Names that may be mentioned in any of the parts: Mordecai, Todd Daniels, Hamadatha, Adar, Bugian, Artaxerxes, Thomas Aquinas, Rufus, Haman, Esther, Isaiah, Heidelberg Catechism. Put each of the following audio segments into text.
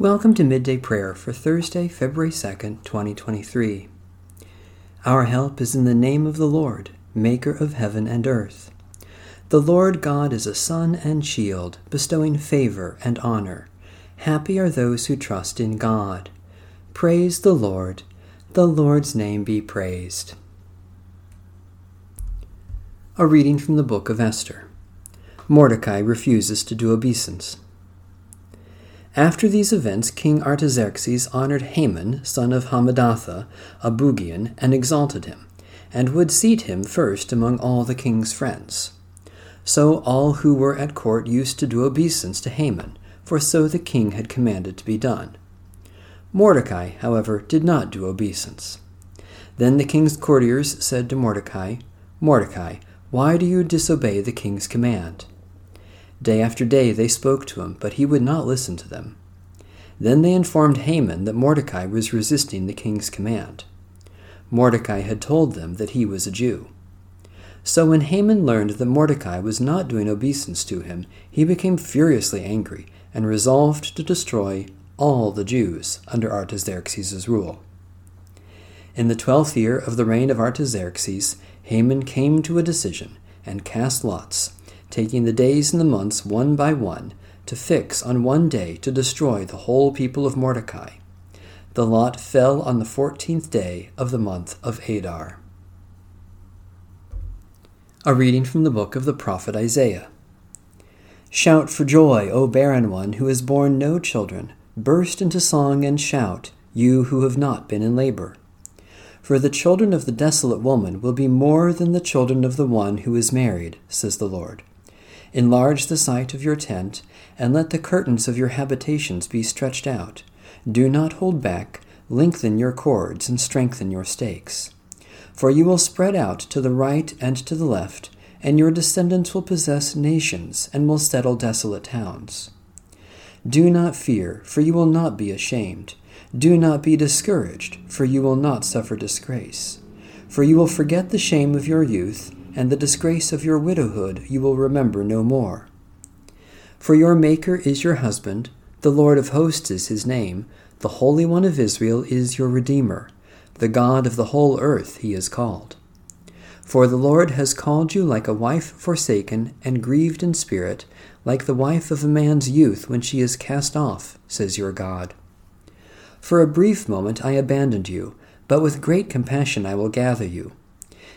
Welcome to Midday Prayer for Thursday, February 2nd, 2023. Our help is in the name of the Lord, maker of heaven and earth. The Lord God is a sun and shield, bestowing favor and honor. Happy are those who trust in God. Praise the Lord. The Lord's name be praised. A reading from the book of Esther. Mordecai refuses to do obeisance. After these events, King Artaxerxes honored Haman, son of Hamadatha, a Bugian, and exalted him, and would seat him first among all the king's friends. So all who were at court used to do obeisance to Haman, for so the king had commanded to be done. Mordecai, however, did not do obeisance. Then the king's courtiers said to Mordecai, "Mordecai, why do you disobey the king's command?" Day after day they spoke to him, but he would not listen to them. Then they informed Haman that Mordecai was resisting the king's command. Mordecai had told them that he was a Jew. So when Haman learned that Mordecai was not doing obeisance to him, he became furiously angry and resolved to destroy all the Jews under Artaxerxes' rule. In the 12th year of the reign of Artaxerxes, Haman came to a decision and cast lots, taking the days and the months one by one, to fix on one day to destroy the whole people of Mordecai. The lot fell on the 14th day of the month of Adar. A reading from the book of the prophet Isaiah. Shout for joy, O barren one who has borne no children. Burst into song and shout, you who have not been in labor. For the children of the desolate woman will be more than the children of the one who is married, says the Lord. Enlarge the site of your tent, and let the curtains of your habitations be stretched out. Do not hold back, lengthen your cords, and strengthen your stakes. For you will spread out to the right and to the left, and your descendants will possess nations, and will settle desolate towns. Do not fear, for you will not be ashamed. Do not be discouraged, for you will not suffer disgrace. For you will forget the shame of your youth, and the disgrace of your widowhood you will remember no more. For your Maker is your husband, the Lord of hosts is his name, the Holy One of Israel is your Redeemer, the God of the whole earth he is called. For the Lord has called you like a wife forsaken and grieved in spirit, like the wife of a man's youth when she is cast off, says your God. For a brief moment I abandoned you, but with great compassion I will gather you.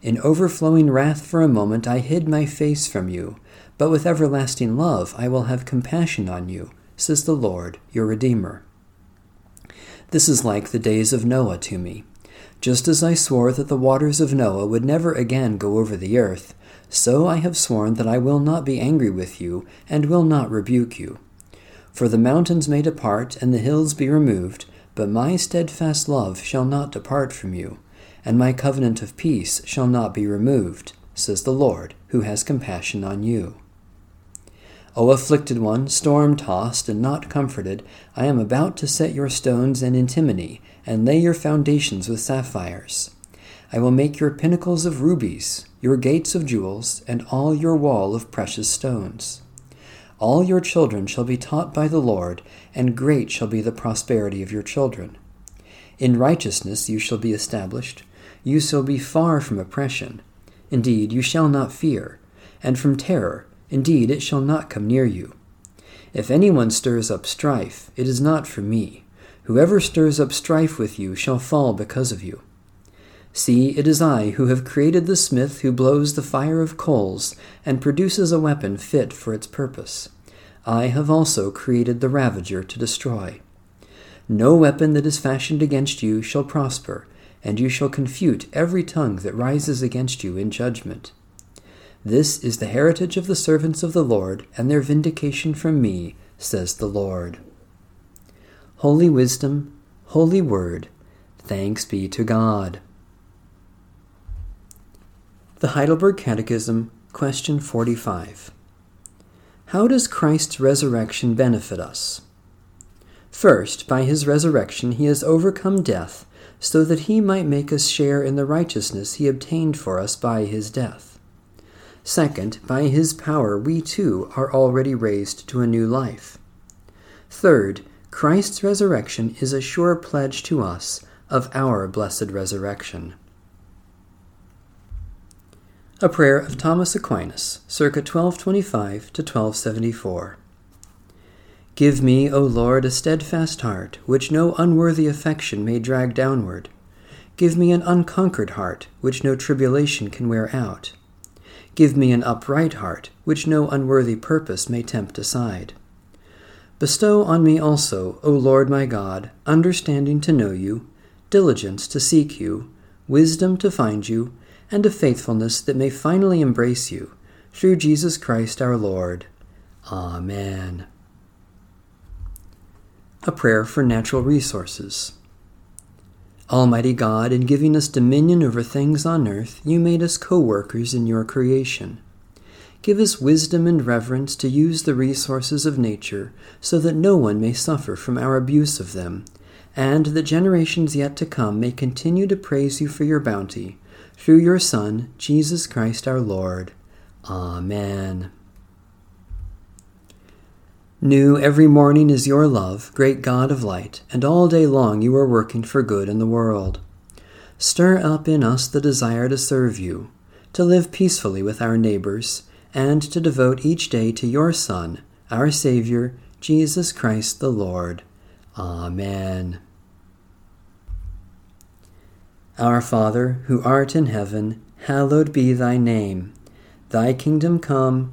In overflowing wrath for a moment I hid my face from you, but with everlasting love I will have compassion on you, says the Lord, your Redeemer. This is like the days of Noah to me. Just as I swore that the waters of Noah would never again go over the earth, so I have sworn that I will not be angry with you and will not rebuke you. For the mountains may depart and the hills be removed, but my steadfast love shall not depart from you, and my covenant of peace shall not be removed, says the Lord, who has compassion on you. O afflicted one, storm-tossed and not comforted, I am about to set your stones in antimony, and lay your foundations with sapphires. I will make your pinnacles of rubies, your gates of jewels, and all your wall of precious stones. All your children shall be taught by the Lord, and great shall be the prosperity of your children. In righteousness you shall be established. You shall be far from oppression. Indeed, you shall not fear. And from terror, indeed, it shall not come near you. If anyone stirs up strife, it is not from me. Whoever stirs up strife with you shall fall because of you. See, it is I who have created the smith who blows the fire of coals and produces a weapon fit for its purpose. I have also created the ravager to destroy. No weapon that is fashioned against you shall prosper, and you shall confute every tongue that rises against you in judgment. This is the heritage of the servants of the Lord, and their vindication from me, says the Lord. Holy Wisdom, Holy Word, thanks be to God. The Heidelberg Catechism, Question 45. How does Christ's resurrection benefit us? First, by his resurrection he has overcome death, so that he might make us share in the righteousness he obtained for us by his death. Second, by his power we too are already raised to a new life. Third, Christ's resurrection is a sure pledge to us of our blessed resurrection. A prayer of Thomas Aquinas, circa 1225 to 1274. Give me, O Lord, a steadfast heart, which no unworthy affection may drag downward. Give me an unconquered heart, which no tribulation can wear out. Give me an upright heart, which no unworthy purpose may tempt aside. Bestow on me also, O Lord my God, understanding to know you, diligence to seek you, wisdom to find you, and a faithfulness that may finally embrace you, through Jesus Christ our Lord. Amen. A prayer for natural resources. Almighty God, in giving us dominion over things on earth, you made us co-workers in your creation. Give us wisdom and reverence to use the resources of nature, so that no one may suffer from our abuse of them, and that generations yet to come may continue to praise you for your bounty, through your Son, Jesus Christ our Lord. Amen. New every morning is your love, great God of light, and all day long you are working for good in the world. Stir up in us the desire to serve you, to live peacefully with our neighbors, and to devote each day to your Son, our Savior, Jesus Christ the Lord. Amen. Our Father, who art in heaven, hallowed be thy name. Thy kingdom come,